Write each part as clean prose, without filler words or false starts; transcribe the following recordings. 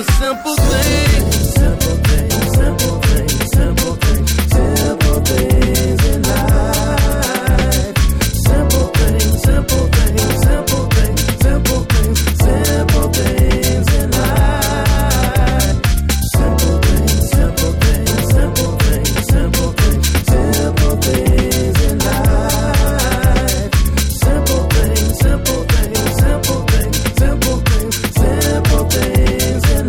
a simple thing. Simple thing, simple thing, simple thing, simple things in life. Simple things, simple things, simple things, simple things, simple things in life. Simple things, simple things, simple things, simple things, simple things in life. Simple things, simple things, simple things, simple things, simple things in life.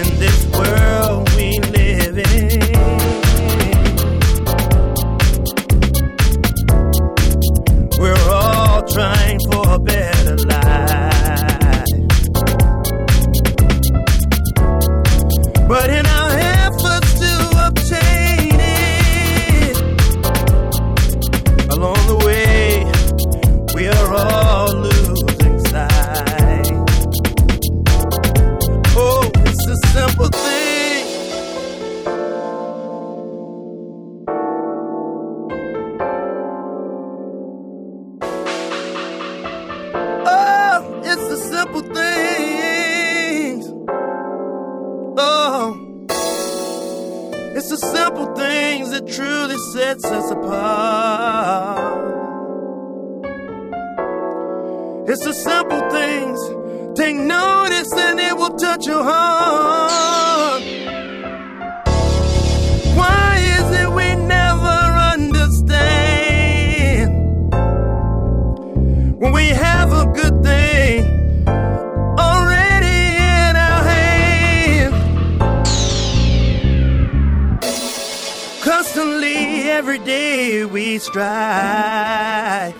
In this world we live in, we're all trying for a better life, but in our efforts to obtain it, along the way we are all losing sight. Oh, it's a simple thing. Oh, it's the simple things. Oh, it's the simple things that truly sets us apart. It's the simple things. Take notice and it will touch your heart. Why is it we never understand? When we have a good thing already in our hands. Constantly, every day we strive,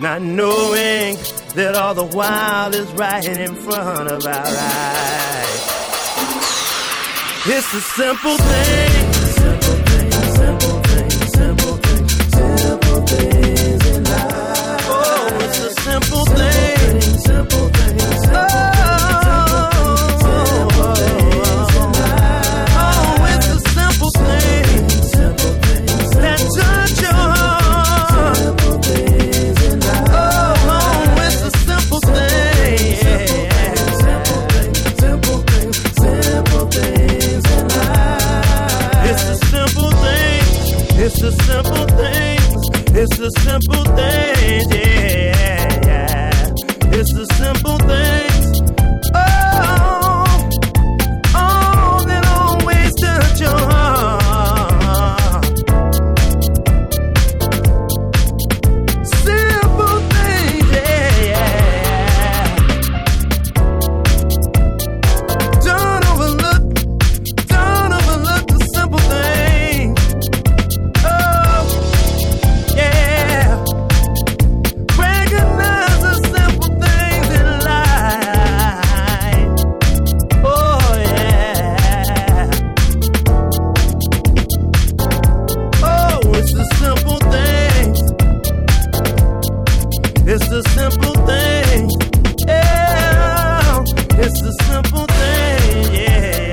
not knowing that all the while is right in front of our eyes. It's a simple thing. Simple thing, simple thing, simple thing, simple things in life. Oh, it's a simple thing. Simple thing, simple Oh, it's a simple thing that touch your heart. Oh, it's a simple thing. It's a simple thing. It's a simple thing. It's a simple thing. Yeah. It's a simple thing. Oh, that always touch your heart. Simple thing. Yeah. Don't overlook the simple thing. Oh, yeah. Recognize the simple things in life. Oh, yeah. Oh, it's the simple things. It's the simple thing. Yeah, it's the simple thing. Yeah.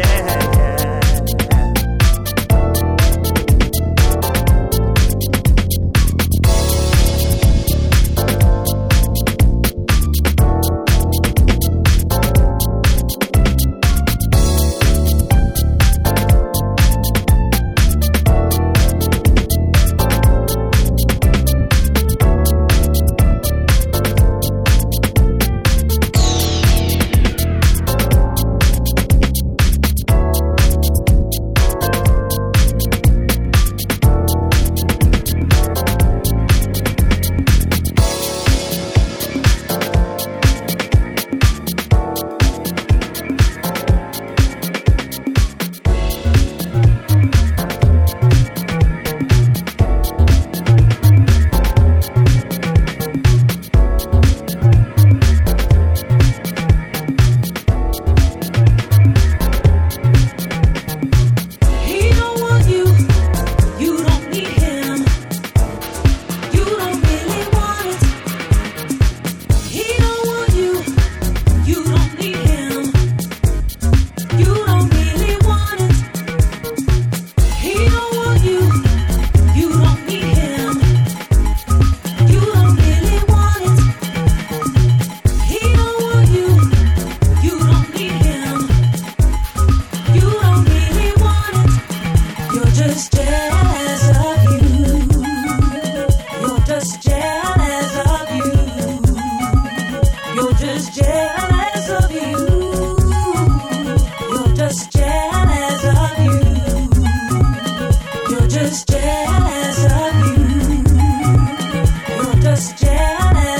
Jealous of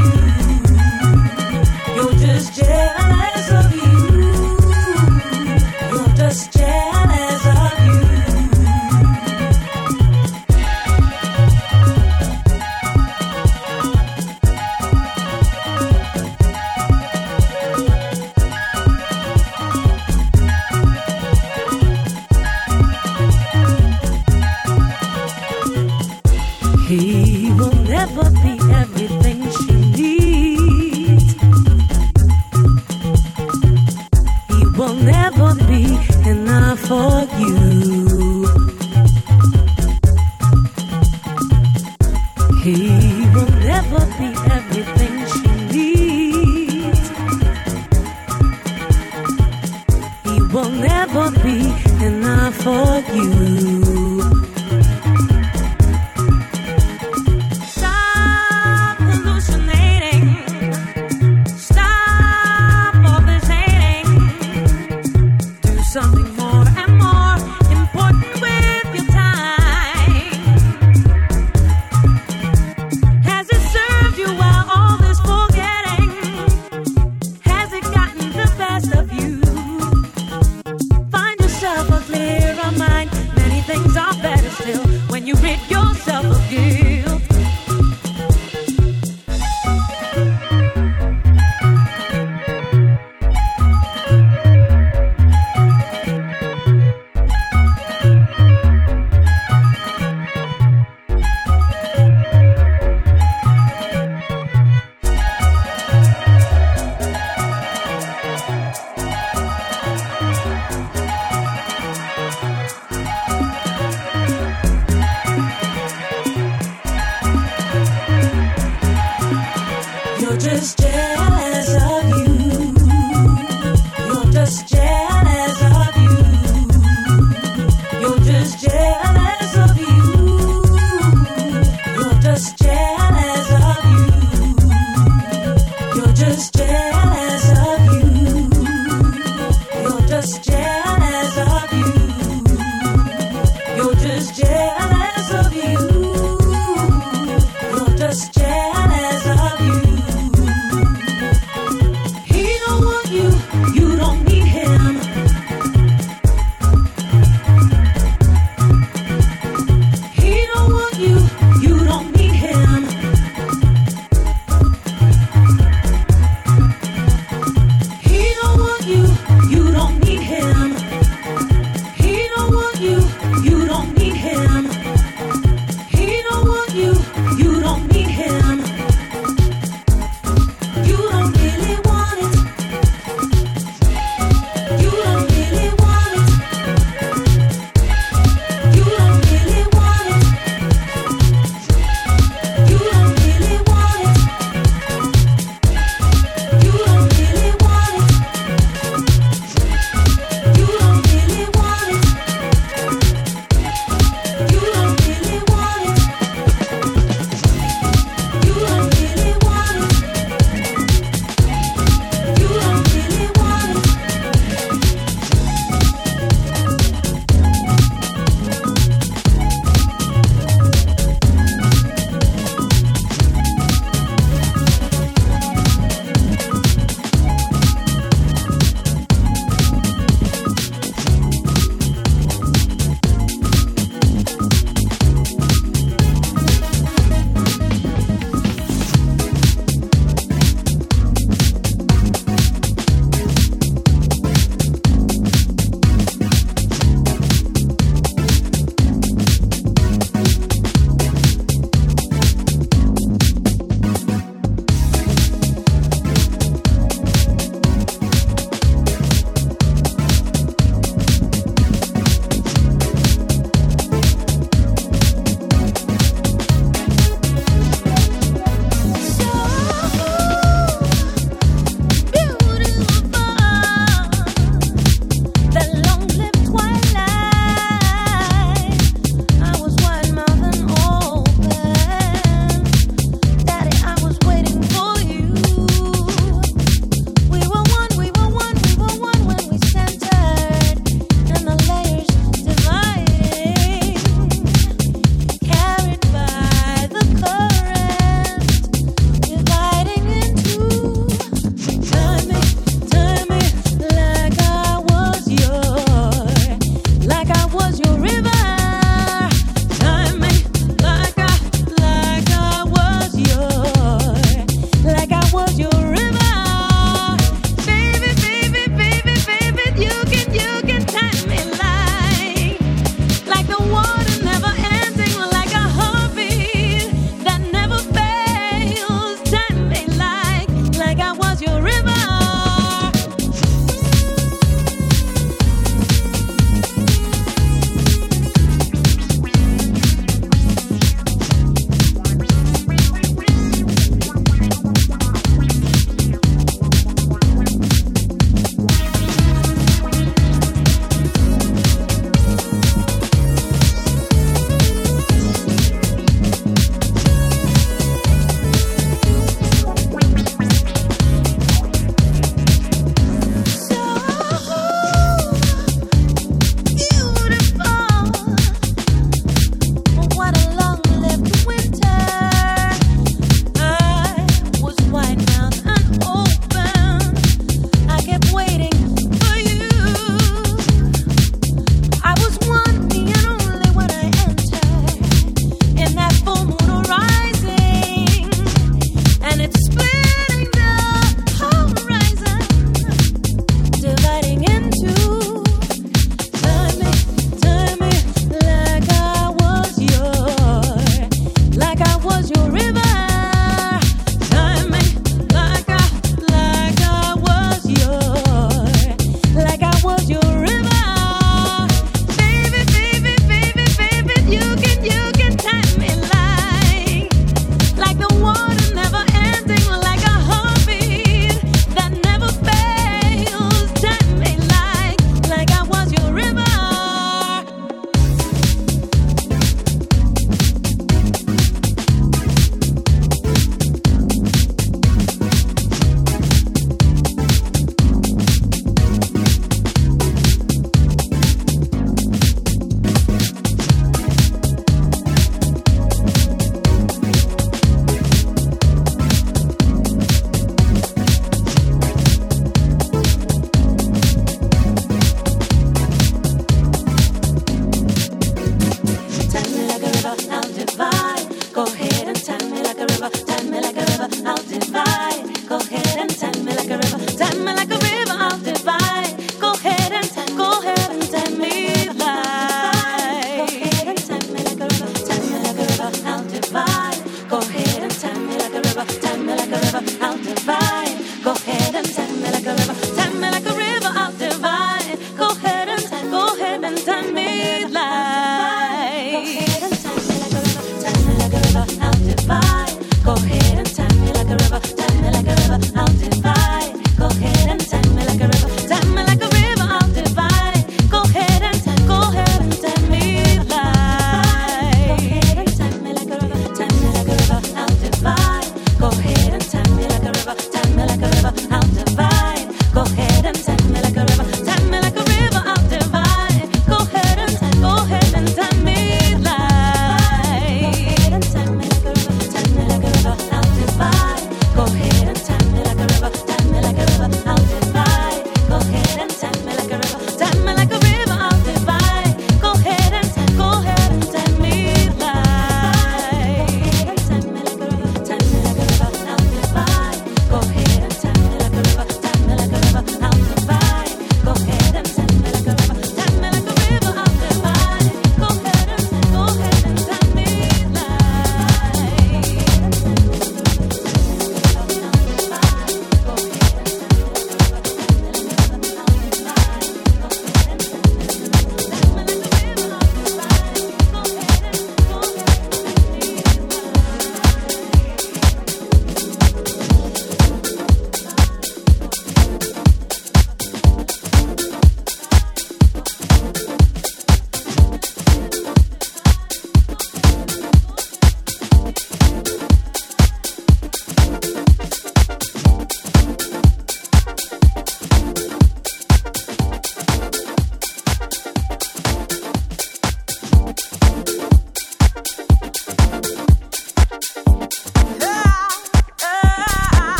you.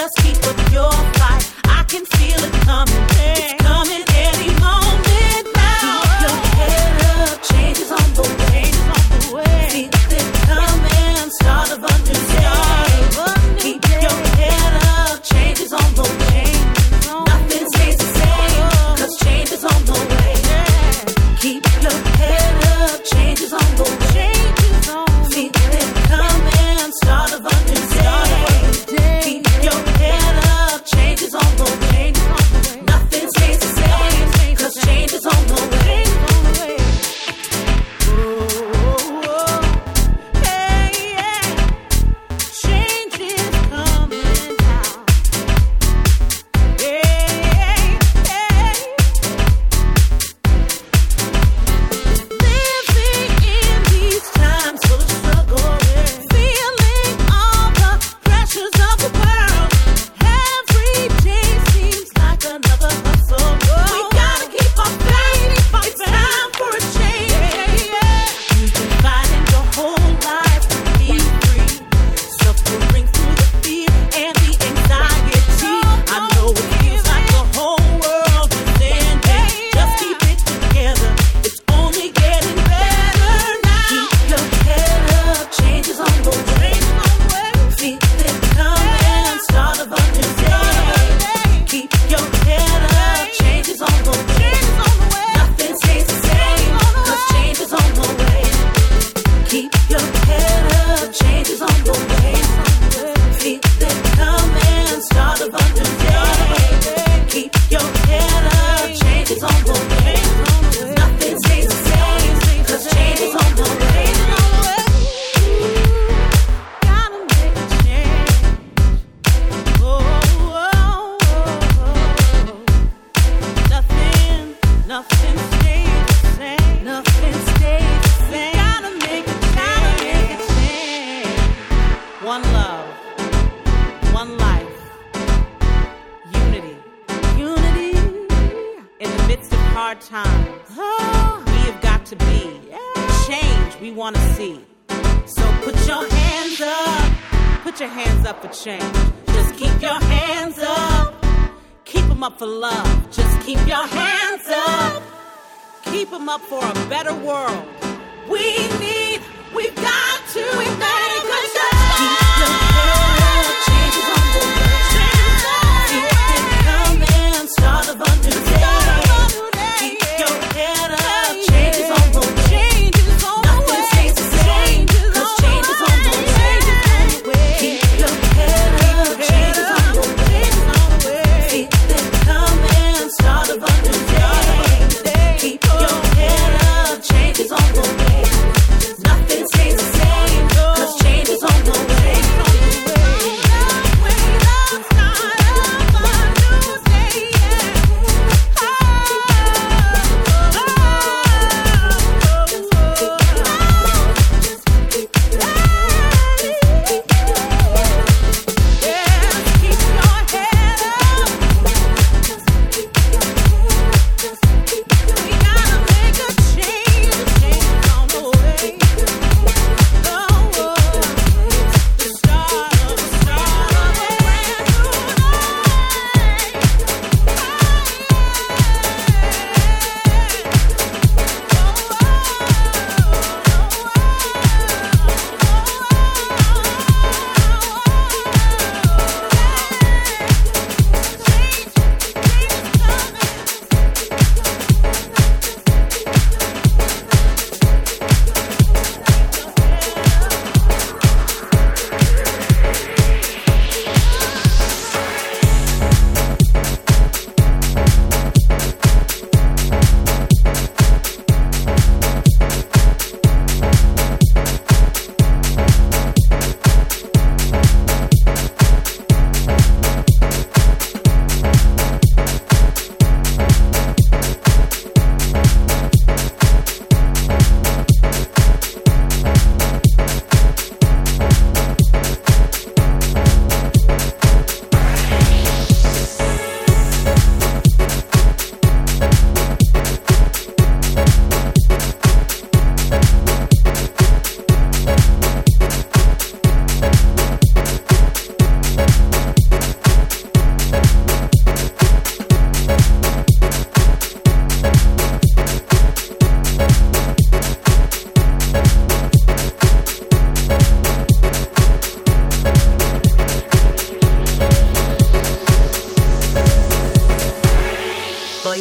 Just keep up your fight. I can feel it coming. It's coming any moment now. Keep your head up. Change is on the way. See it coming. Start of a new day. Keep your head up. Change is on the way. Nothing stays the same. Cause change is on the way. Keep your head up. Change is on the way. See it coming. Start of a new day. Keep your head up. Change is on the way. Nothing stays the same. Cause change is on the way. Cause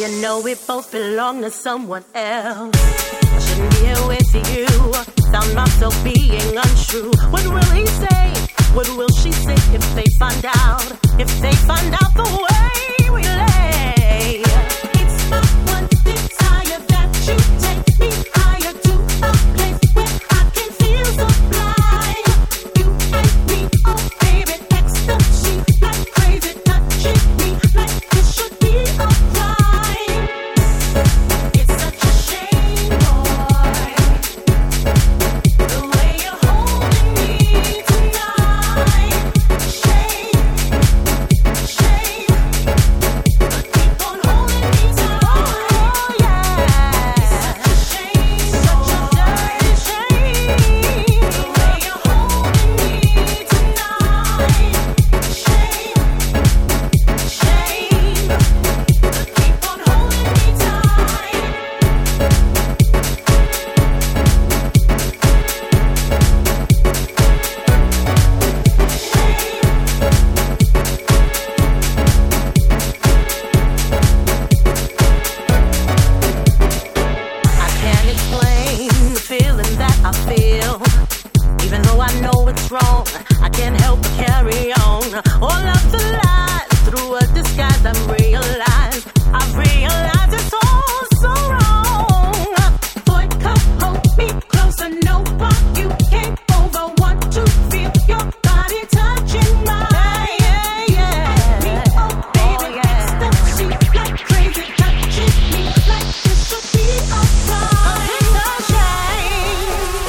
You know we both belong to someone else. I shouldn't be here with you. Found myself being untrue. What will he say? What will she say if they find out? If they find out the way we lay. It's my one desire that you take me higher to a place where I can feel so fly. You make me, oh baby, ecstasy like crazy, touching me like this should be a crime. It's such a shame, boy, the way you're holding me tonight. Shame, shame, but keep on holding me tight. Oh yeah, it's such a shame, such a dirty shame, the way you're holding me tonight. Shame, shame, but keep on holding me tight. I can't explain the feeling that I feel, even though I know it's wrong. I can't help but carry on. All of the lies through a disguise. I've realized it's all so wrong. Boy, come hold me closer. No, but you came over. Want to feel your body touching mine? Yeah. Me, oh baby, ecstasy like crazy, touching me like this should be a crime. It's a shame. So dirty, dirty, dirty, dirty, dirty shame. It's a shame. It's such a shame, boy, the way you're holding me tonight. Shame, shame, but keep on holding me tight. It's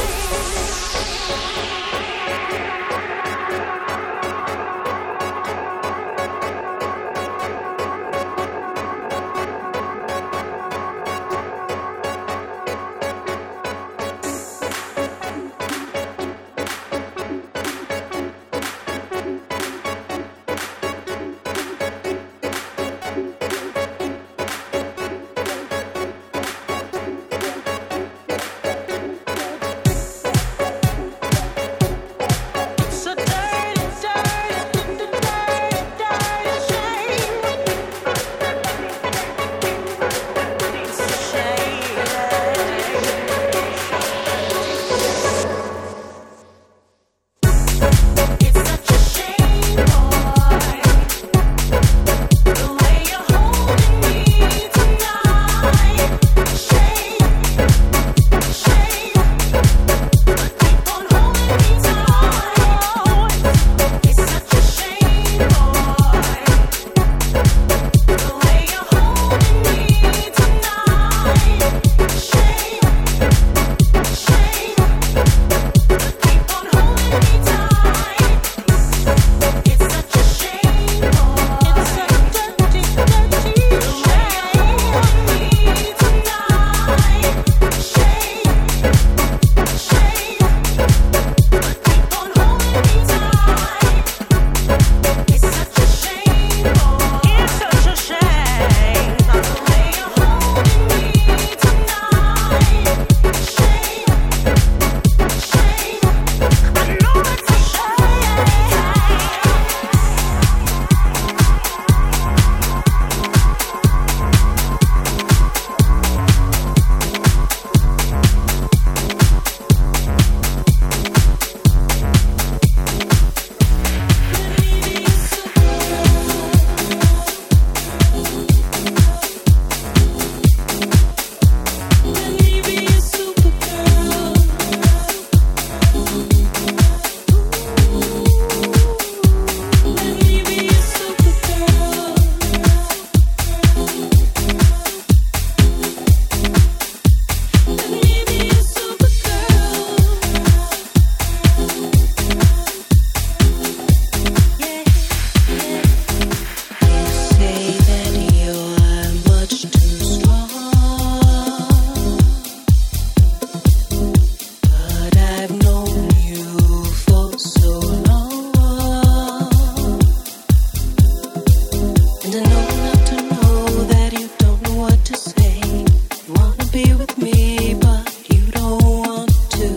such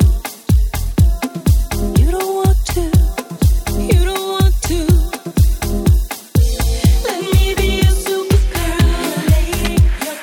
a shame, boy, the way you're holding me tonight. Shame, shame, but keep on holding me tight. It's such a shame, boy, it's a dirty, dirty shame on me tonight. Shame, shame, but keep on holding me tight. It's such a shame, boy, it's such a shame, the way you're holding me tonight. Shame, shame, I know it's a shame. Say that you're much too strong, but I've known you for so long, and I know enough to know that you don't know what to say. You wanna be with me, but you don't want to. You don't want to. You don't want to. Let me be a supergirl.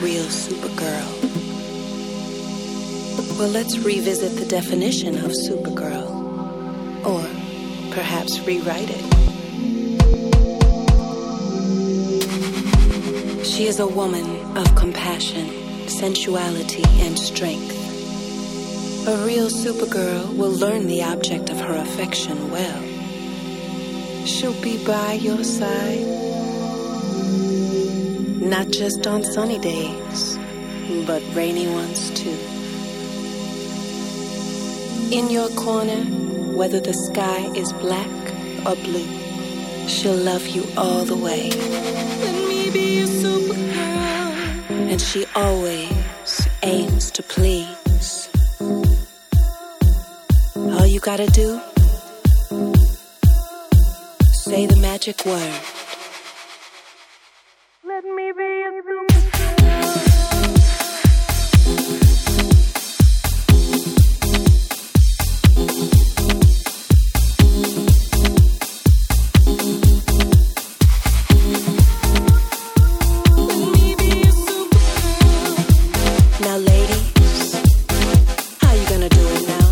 real Supergirl? Well, let's revisit the definition of Supergirl, or perhaps rewrite it. She is a woman of compassion, sensuality, and strength. A real Supergirl will learn the object of her affection well. She'll be by your side, not just on sunny days, but rainy ones too. In your corner, whether the sky is black or blue, she'll love you all the way. Let me be your Supergirl. And she always aims to please. All you gotta do, say the magic word. Let me be your Supergirl. Now, ladies, how you gonna do it now?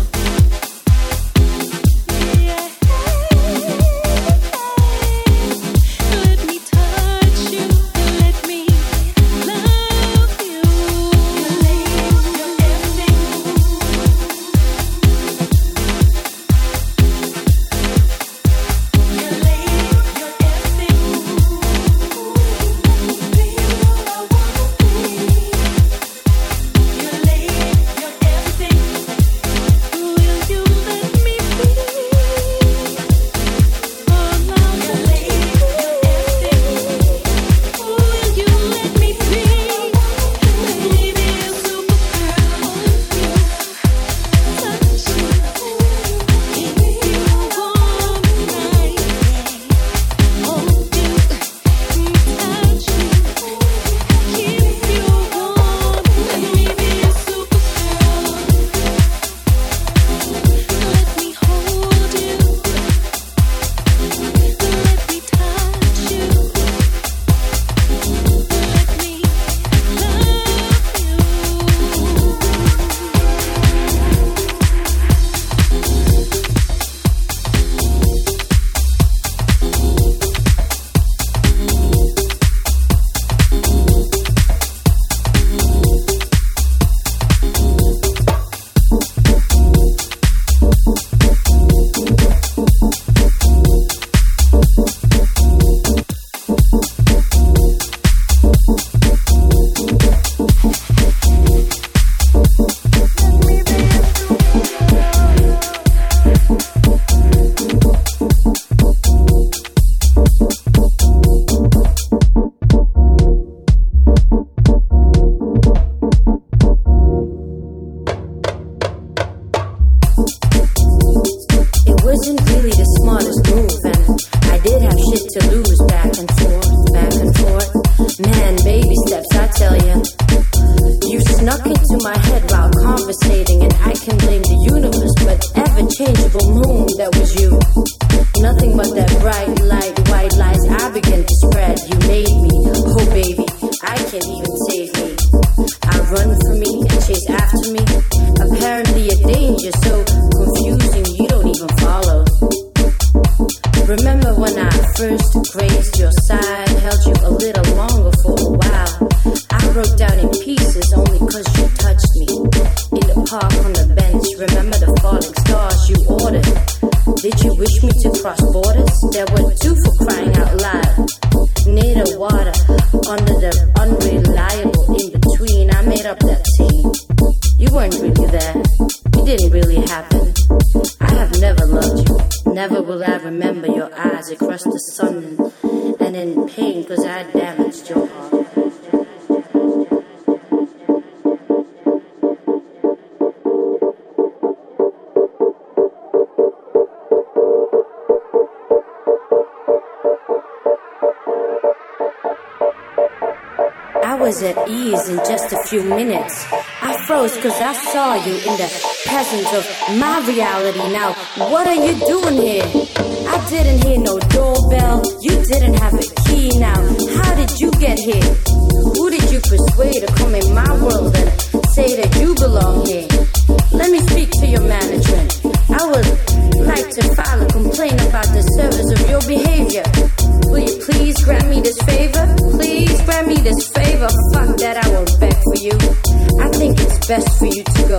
At ease in just a few minutes. I froze because I saw you in the presence of my reality. Now, what are you doing here? I didn't hear no doorbell. You didn't have a key. Now, how did you get here? Who did you you persuade to come in my world and say that you belong here? Let me speak to your management. I would like to file a complaint about the service of your behavior. Will you please grant me this favor? Please grant me this favor. Fuck that, I will beg for you. I think it's best for you to go.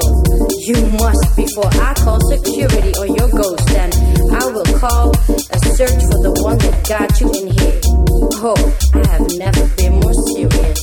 You must before I call security or your ghost. And I will call a search for the one that got you in here. Oh, I have never been more serious.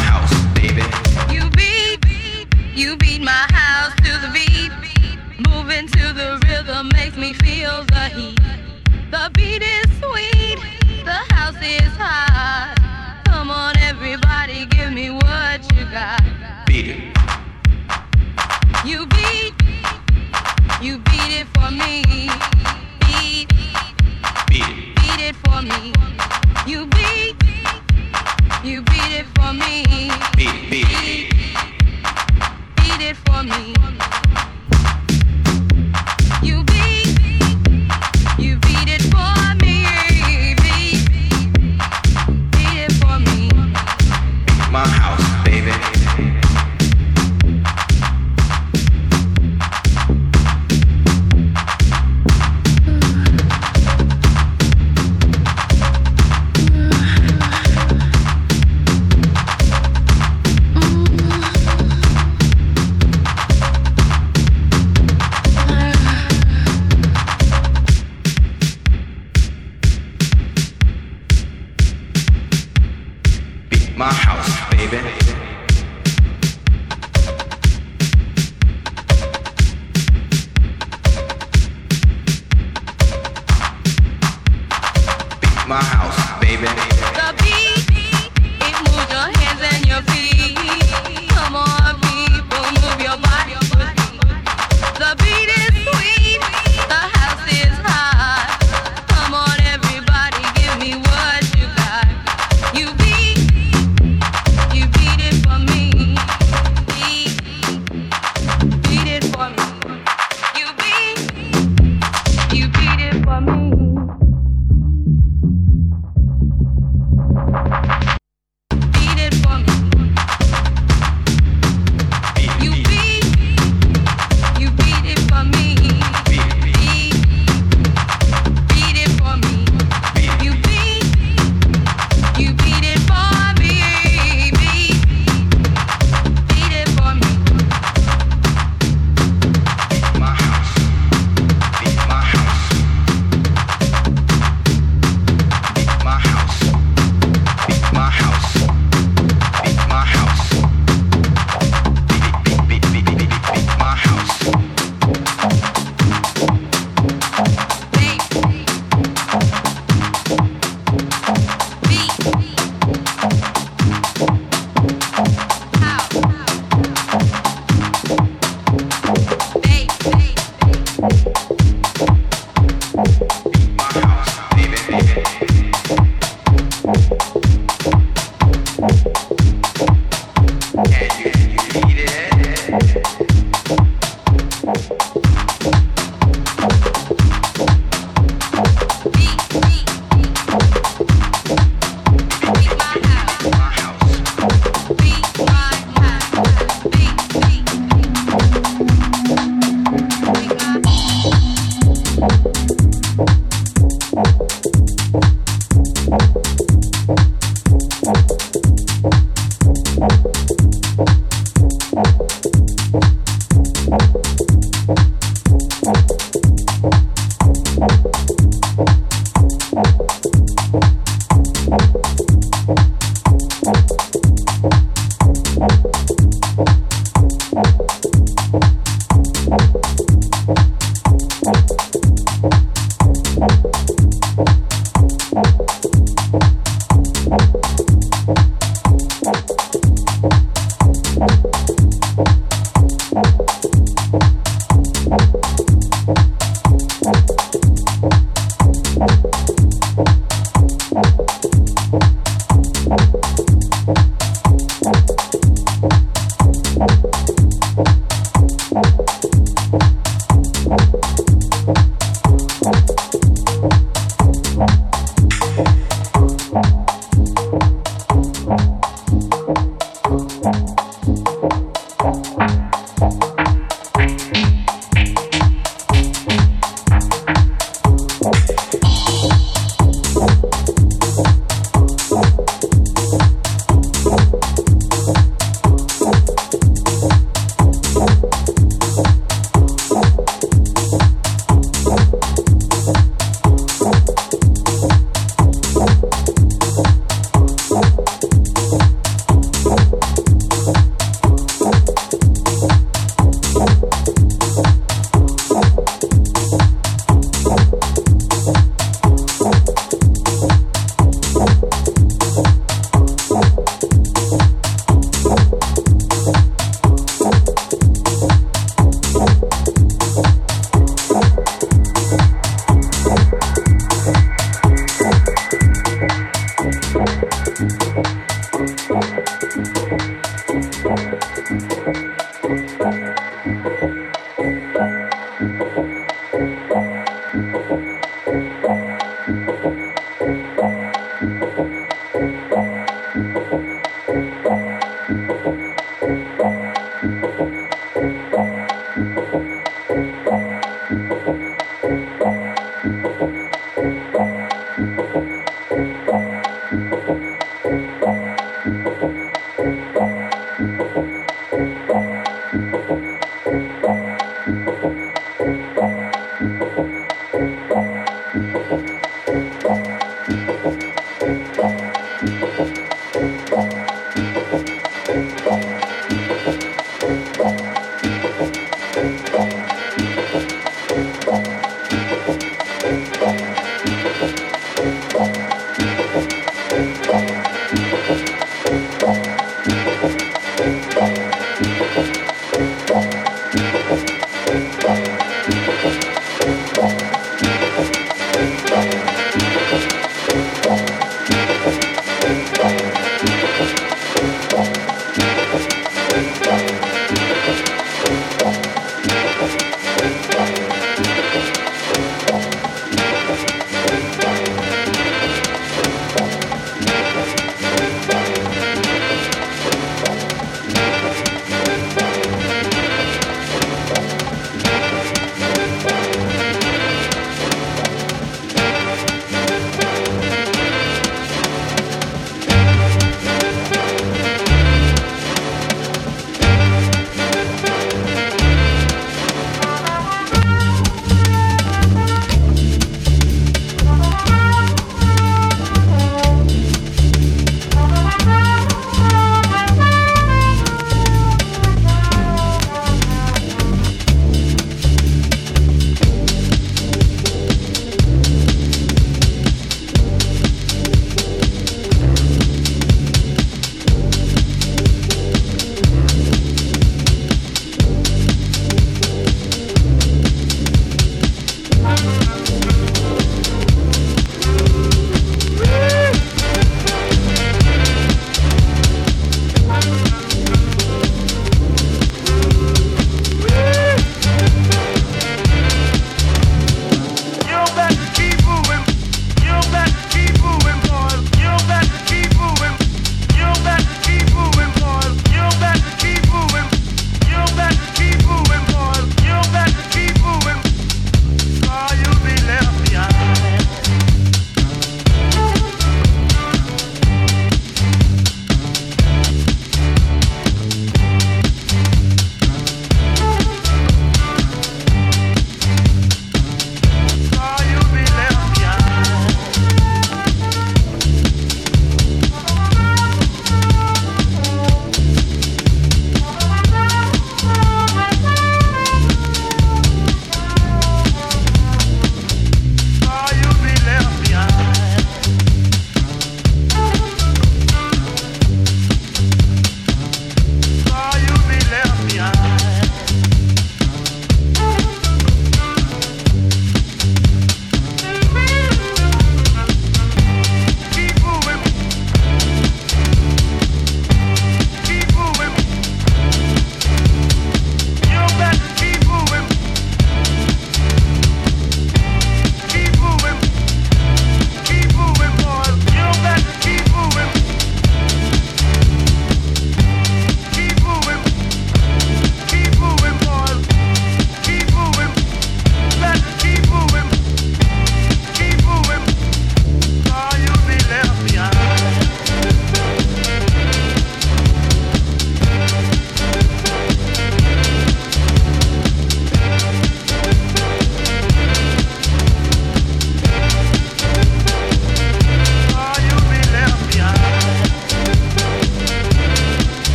house, baby. You beat my house to the beat. Moving to the rhythm makes me feel the heat. The beat is sweet, the house is hot. Come on everybody, give me what you got. Beat it. You beat it for me. Beat it for me. You beat it for me. Beat it for me. You beat it for me. Beat it for me. My house, baby. My house, baby.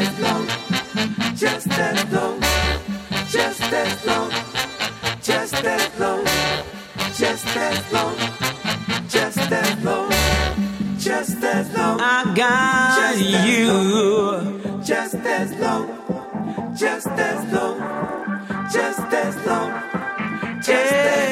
as long, just as long, just as long, just as long, just as long, just as long, just as long. I got you. Just as long, just as long, just as long, just as long.